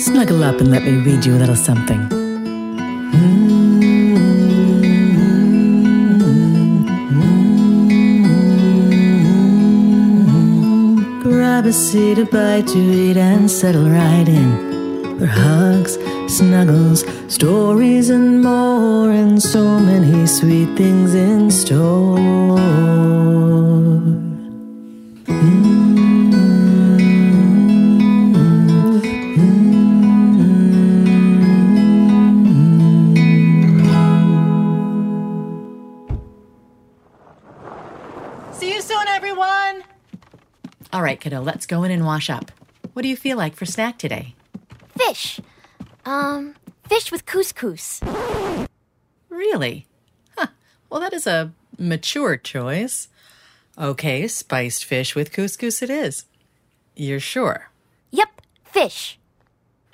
Snuggle up and let me read you a little something. Grab a seat, a bite to eat, and settle right in for hugs, snuggles, stories and more, and so many sweet things in store. See you soon, everyone! All right, kiddo, let's go in and wash up. What do you feel like for snack today? Fish. Fish with couscous. Really? Huh. Well, that is a mature choice. Okay, spiced fish with couscous it is. You're sure? Yep, fish.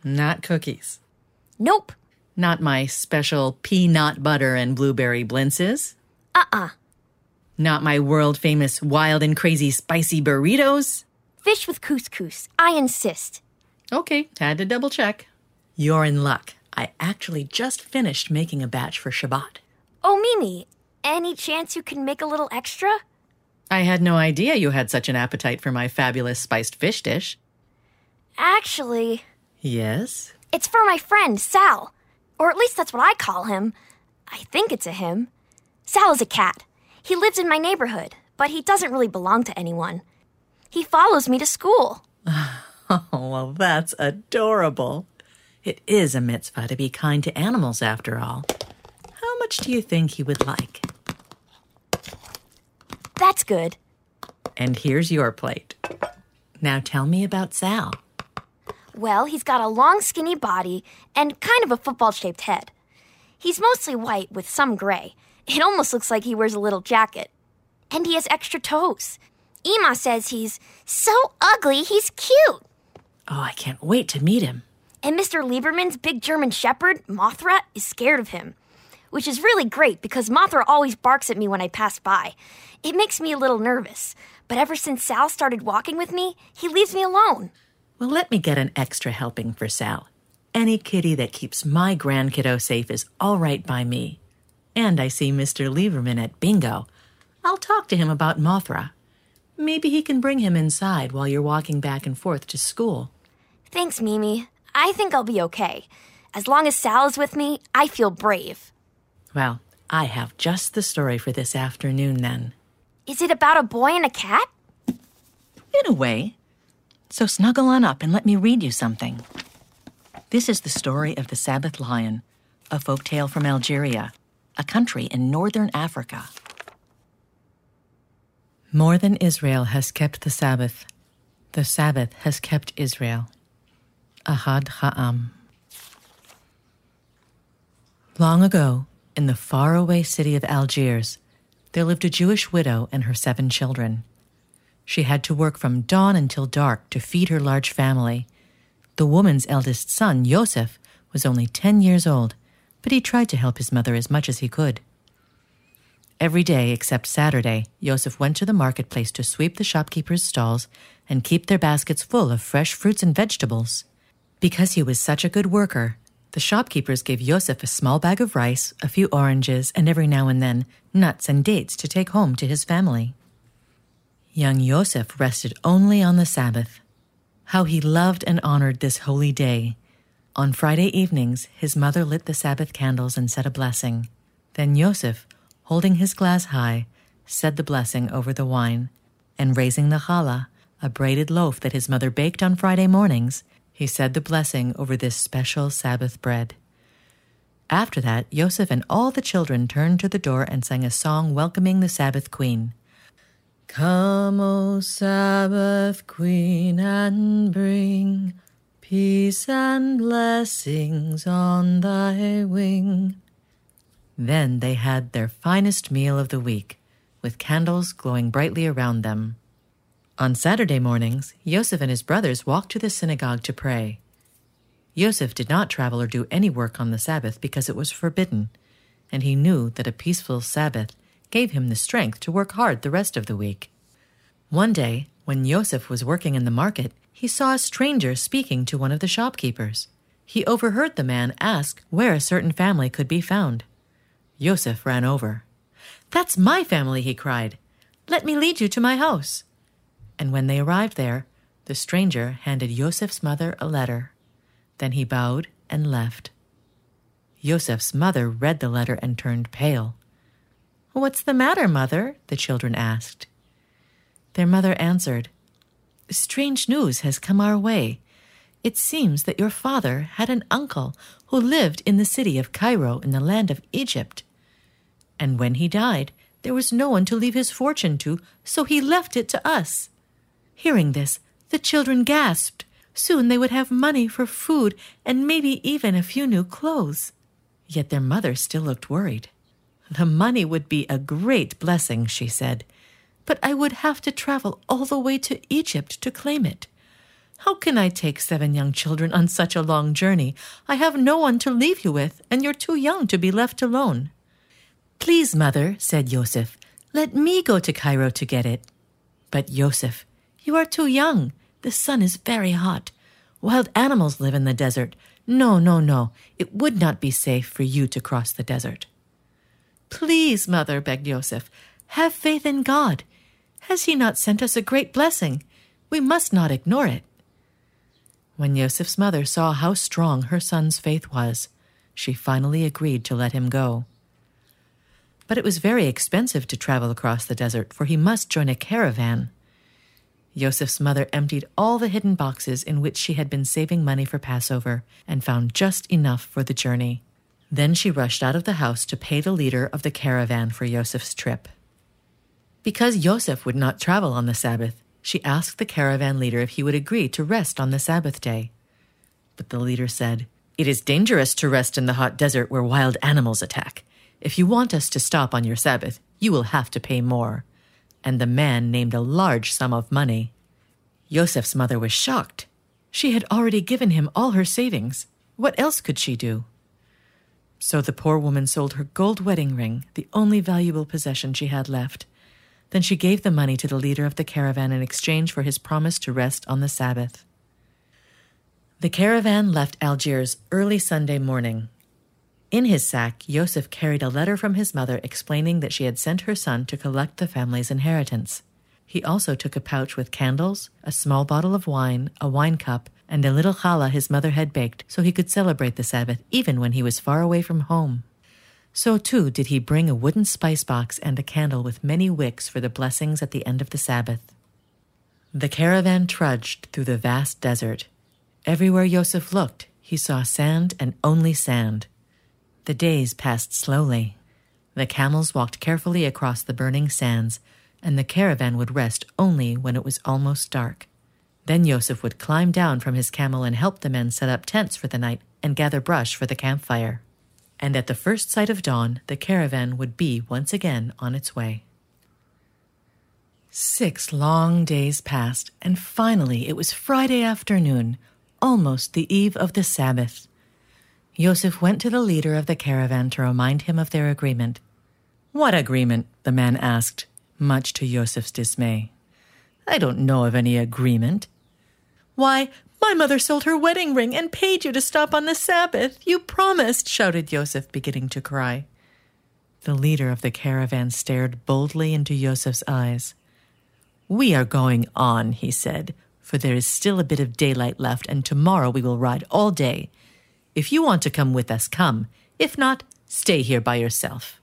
Not cookies. Nope. Not my special peanut butter and blueberry blintzes. Uh-uh. Not my world-famous wild and crazy spicy burritos. Fish with couscous. I insist. Okay, had to double-check. You're in luck. I actually just finished making a batch for Shabbat. Oh, Mimi, any chance you can make a little extra? I had no idea you had such an appetite for my fabulous spiced fish dish. Actually... Yes? It's for my friend, Sal. Or at least that's what I call him. I think it's a him. Sal is a cat. He lives in my neighborhood, but he doesn't really belong to anyone. He follows me to school. Oh, well, that's adorable. It is a mitzvah to be kind to animals, after all. How much do you think he would like? That's good. And here's your plate. Now tell me about Sal. Well, he's got a long, skinny body and kind of a football-shaped head. He's mostly white with some gray. It almost looks like he wears a little jacket. And he has extra toes. Ima says he's so ugly he's cute. Oh, I can't wait to meet him. And Mr. Lieberman's big German shepherd, Mothra, is scared of him, which is really great because Mothra always barks at me when I pass by. It makes me a little nervous, but ever since Sal started walking with me, he leaves me alone. Well, let me get an extra helping for Sal. Any kitty that keeps my grandkiddo safe is all right by me. And I see Mr. Lieberman at bingo. I'll talk to him about Mothra. Maybe he can bring him inside while you're walking back and forth to school. Thanks, Mimi. I think I'll be okay. As long as Sal is with me, I feel brave. Well, I have just the story for this afternoon, then. Is it about a boy and a cat? In a way. So snuggle on up and let me read you something. This is the story of the Sabbath lion, a folktale from Algeria, a country in northern Africa. More than Israel has kept the Sabbath has kept Israel. Ahad Ha'am. Long ago, in the faraway city of Algiers, there lived a Jewish widow and her 7 children. She had to work from dawn until dark to feed her large family. The woman's eldest son, Yosef, was only 10 years old, but he tried to help his mother as much as he could. Every day except Saturday, Yosef went to the marketplace to sweep the shopkeepers' stalls and keep their baskets full of fresh fruits and vegetables. Because he was such a good worker, the shopkeepers gave Yosef a small bag of rice, a few oranges, and every now and then, nuts and dates to take home to his family. Young Yosef rested only on the Sabbath. How he loved and honored this holy day. On Friday evenings, his mother lit the Sabbath candles and said a blessing. Then Yosef, holding his glass high, said the blessing over the wine, and raising the challah, a braided loaf that his mother baked on Friday mornings, he said the blessing over this special Sabbath bread. After that, Yosef and all the children turned to the door and sang a song welcoming the Sabbath Queen. Come, O Sabbath Queen, and bring peace and blessings on thy wing. Then they had their finest meal of the week, with candles glowing brightly around them. On Saturday mornings, Yosef and his brothers walked to the synagogue to pray. Yosef did not travel or do any work on the Sabbath because it was forbidden, and he knew that a peaceful Sabbath gave him the strength to work hard the rest of the week. One day, when Yosef was working in the market, he saw a stranger speaking to one of the shopkeepers. he overheard the man ask where a certain family could be found. Yosef ran over. "That's my family," he cried. "Let me lead you to my house." And when they arrived there, the stranger handed Yosef's mother a letter. Then he bowed and left. Yosef's mother read the letter and turned pale. "What's the matter, mother?" the children asked. Their mother answered, "Strange news has come our way. It seems that your father had an uncle who lived in the city of Cairo in the land of Egypt. And when he died, there was no one to leave his fortune to, so he left it to us." Hearing this, the children gasped. Soon they would have money for food and maybe even a few new clothes. Yet their mother still looked worried. "The money would be a great blessing," she said, "but I would have to travel all the way to Egypt to claim it. How can I take 7 young children on such a long journey? I have no one to leave you with, and you're too young to be left alone." "Please, mother," said Yosef, "let me go to Cairo to get it." "But Yosef, you are too young. The sun is very hot. Wild animals live in the desert. No. It would not be safe for you to cross the desert." "Please, mother," begged Yosef, "have faith in God. Has he not sent us a great blessing? We must not ignore it." When Yosef's mother saw how strong her son's faith was, she finally agreed to let him go. But it was very expensive to travel across the desert, for he must join a caravan. Yosef's mother emptied all the hidden boxes in which she had been saving money for Passover and found just enough for the journey. Then she rushed out of the house to pay the leader of the caravan for Yosef's trip. Because Yosef would not travel on the Sabbath, she asked the caravan leader if he would agree to rest on the Sabbath day. But the leader said, "It is dangerous to rest in the hot desert where wild animals attack. If you want us to stop on your Sabbath, you will have to pay more." And the man named a large sum of money. Yosef's mother was shocked. She had already given him all her savings. What else could she do? So the poor woman sold her gold wedding ring, the only valuable possession she had left. Then she gave the money to the leader of the caravan in exchange for his promise to rest on the Sabbath. The caravan left Algiers early Sunday morning. In his sack, Yosef carried a letter from his mother explaining that she had sent her son to collect the family's inheritance. He also took a pouch with candles, a small bottle of wine, a wine cup, and a little challah his mother had baked so he could celebrate the Sabbath even when he was far away from home. So too did he bring a wooden spice box and a candle with many wicks for the blessings at the end of the Sabbath. The caravan trudged through the vast desert. Everywhere Yosef looked, he saw sand and only sand. The days passed slowly. The camels walked carefully across the burning sands, and the caravan would rest only when it was almost dark. Then Yosef would climb down from his camel and help the men set up tents for the night and gather brush for the campfire. And at the first sight of dawn, the caravan would be once again on its way. 6 long days passed, and finally it was Friday afternoon, almost the eve of the Sabbath. Yosef went to the leader of the caravan to remind him of their agreement. "What agreement?" the man asked, much to Yosef's dismay. "I don't know of any agreement." "Why, my mother sold her wedding ring and paid you to stop on the Sabbath. You promised," shouted Yosef, beginning to cry. The leader of the caravan stared boldly into Yosef's eyes. "We are going on," he said, "for there is still a bit of daylight left, and tomorrow we will ride all day. If you want to come with us, come. If not, stay here by yourself."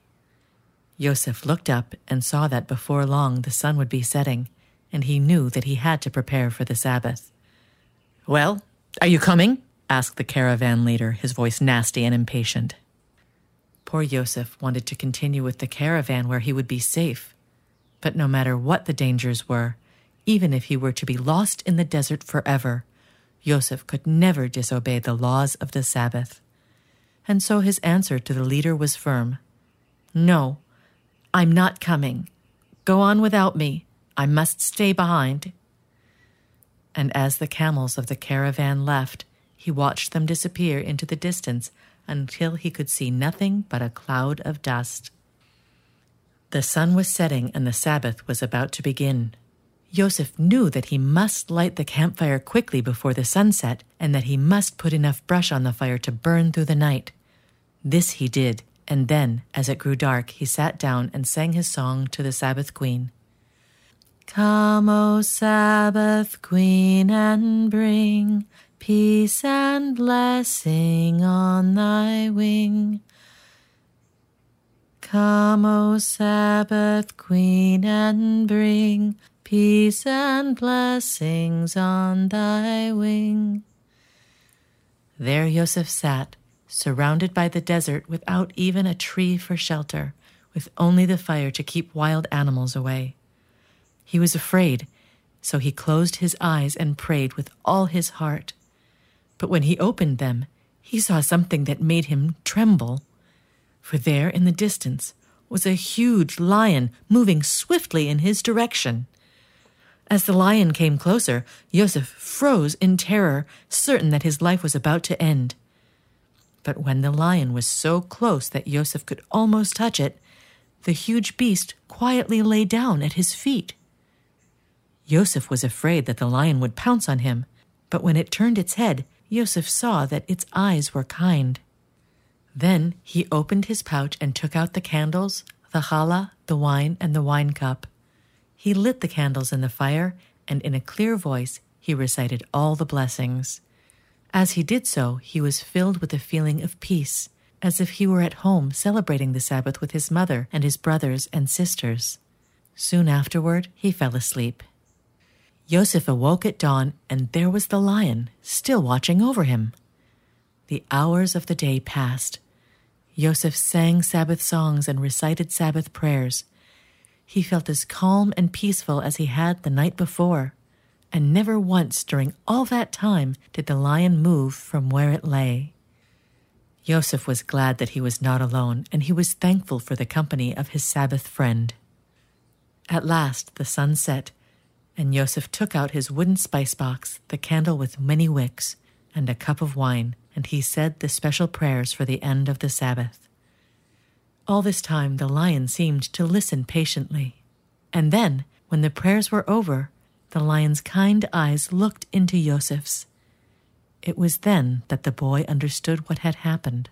Yosef looked up and saw that before long the sun would be setting, and he knew that he had to prepare for the Sabbath. "Well, are you coming?" asked the caravan leader, his voice nasty and impatient. Poor Yosef wanted to continue with the caravan where he would be safe. But no matter what the dangers were, even if he were to be lost in the desert forever, Yosef could never disobey the laws of the Sabbath. And so his answer to the leader was firm. "No, I'm not coming. Go on without me. I must stay behind." And as the camels of the caravan left, he watched them disappear into the distance until he could see nothing but a cloud of dust. The sun was setting and the Sabbath was about to begin. Yosef knew that he must light the campfire quickly before the sunset, and that he must put enough brush on the fire to burn through the night. This he did, and then, as it grew dark, he sat down and sang his song to the Sabbath Queen. Come, O Sabbath Queen, and bring peace and blessing on thy wing. Come, O Sabbath Queen, and bring peace and blessings on thy wing. There Yosef sat, surrounded by the desert without even a tree for shelter, with only the fire to keep wild animals away. He was afraid, so he closed his eyes and prayed with all his heart. But when he opened them, he saw something that made him tremble, for there in the distance was a huge lion moving swiftly in his direction. As the lion came closer, Yosef froze in terror, certain that his life was about to end. But when the lion was so close that Yosef could almost touch it, the huge beast quietly lay down at his feet. Yosef was afraid that the lion would pounce on him, but when it turned its head, Yosef saw that its eyes were kind. Then he opened his pouch and took out the candles, the challah, the wine, and the wine cup. He lit the candles in the fire, and in a clear voice he recited all the blessings. As he did so, he was filled with a feeling of peace, as if he were at home celebrating the Sabbath with his mother and his brothers and sisters. Soon afterward, he fell asleep. Yosef awoke at dawn, and there was the lion, still watching over him. The hours of the day passed. Yosef sang Sabbath songs and recited Sabbath prayers. He felt as calm and peaceful as he had the night before, and never once during all that time did the lion move from where it lay. Yosef was glad that he was not alone, and he was thankful for the company of his Sabbath friend. At last the sun set, and Yosef took out his wooden spice box, the candle with many wicks, and a cup of wine, and he said the special prayers for the end of the Sabbath. All this time the lion seemed to listen patiently. And then, when the prayers were over, the lion's kind eyes looked into Yosef's. It was then that the boy understood what had happened.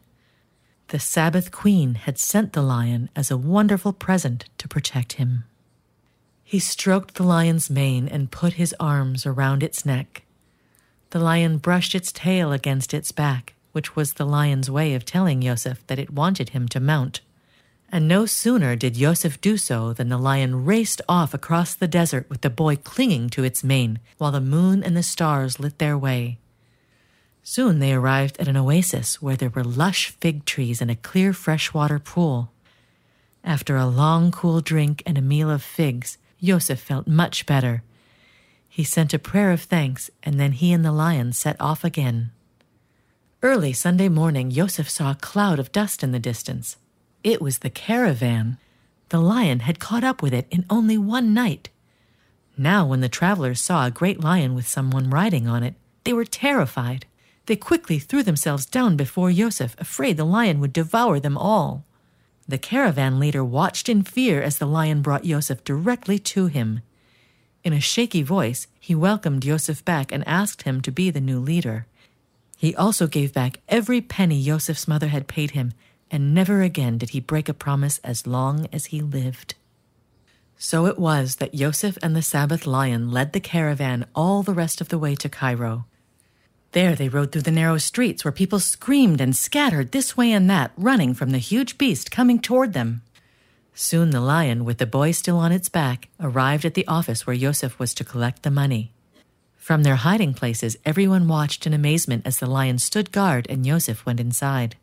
The Sabbath Queen had sent the lion as a wonderful present to protect him. He stroked the lion's mane and put his arms around its neck. The lion brushed its tail against its back, which was the lion's way of telling Yosef that it wanted him to mount. And no sooner did Yosef do so than the lion raced off across the desert with the boy clinging to its mane, while the moon and the stars lit their way. Soon they arrived at an oasis where there were lush fig trees and a clear freshwater pool. After a long cool drink and a meal of figs, Yosef felt much better. He sent a prayer of thanks, and then he and the lion set off again. Early Sunday morning, Yosef saw a cloud of dust in the distance. It was the caravan. The lion had caught up with it in only one night. Now when the travelers saw a great lion with someone riding on it, they were terrified. They quickly threw themselves down before Yosef, afraid the lion would devour them all. The caravan leader watched in fear as the lion brought Yosef directly to him. In a shaky voice, he welcomed Yosef back and asked him to be the new leader. He also gave back every penny Yosef's mother had paid him, and never again did he break a promise as long as he lived. So it was that Yosef and the Sabbath lion led the caravan all the rest of the way to Cairo. There they rode through the narrow streets where people screamed and scattered this way and that, running from the huge beast coming toward them. Soon the lion, with the boy still on its back, arrived at the office where Yosef was to collect the money. From their hiding places, everyone watched in amazement as the lion stood guard and Yosef went inside.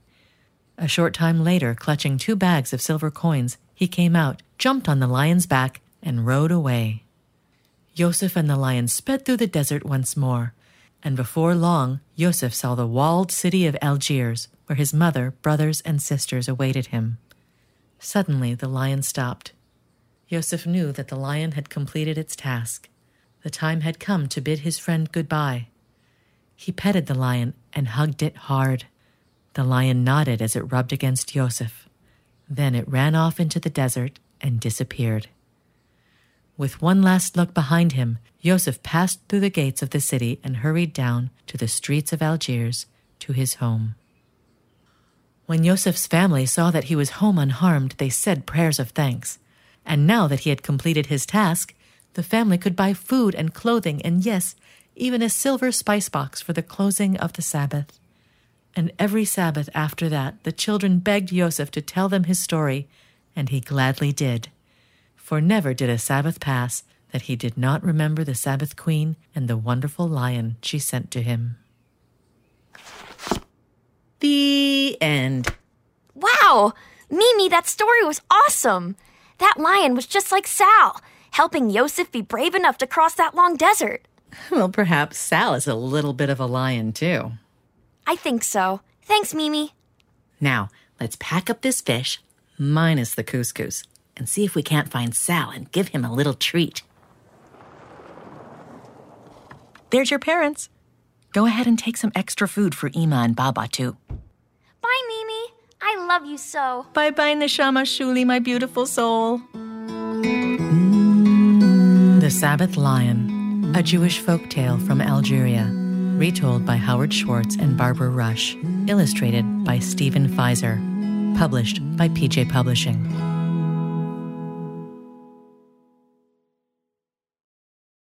A short time later, clutching 2 bags of silver coins, he came out, jumped on the lion's back, and rode away. Yosef and the lion sped through the desert once more, and before long, Yosef saw the walled city of Algiers, where his mother, brothers, and sisters awaited him. Suddenly, the lion stopped. Yosef knew that the lion had completed its task. The time had come to bid his friend goodbye. He petted the lion and hugged it hard. The lion nodded as it rubbed against Yosef. Then it ran off into the desert and disappeared. With one last look behind him, Yosef passed through the gates of the city and hurried down to the streets of Algiers to his home. When Yosef's family saw that he was home unharmed, they said prayers of thanks. And now that he had completed his task, the family could buy food and clothing and, yes, even a silver spice box for the closing of the Sabbath. And every Sabbath after that, the children begged Yosef to tell them his story, and he gladly did. For never did a Sabbath pass that he did not remember the Sabbath Queen and the wonderful lion she sent to him. The end. Wow! Mimi, that story was awesome! That lion was just like Sal, helping Yosef be brave enough to cross that long desert. Well, perhaps Sal is a little bit of a lion, too. I think so. Thanks, Mimi. Now, let's pack up this fish, minus the couscous, and see if we can't find Sal and give him a little treat. There's your parents. Go ahead and take some extra food for Ima and Baba, too. Bye, Mimi. I love you so. Bye-bye, Neshama Shuli, my beautiful soul. The Sabbath Lion, a Jewish folktale from Algeria. Retold by Howard Schwartz and Barbara Rush. Illustrated by Stephen Feiser. Published by PJ Publishing.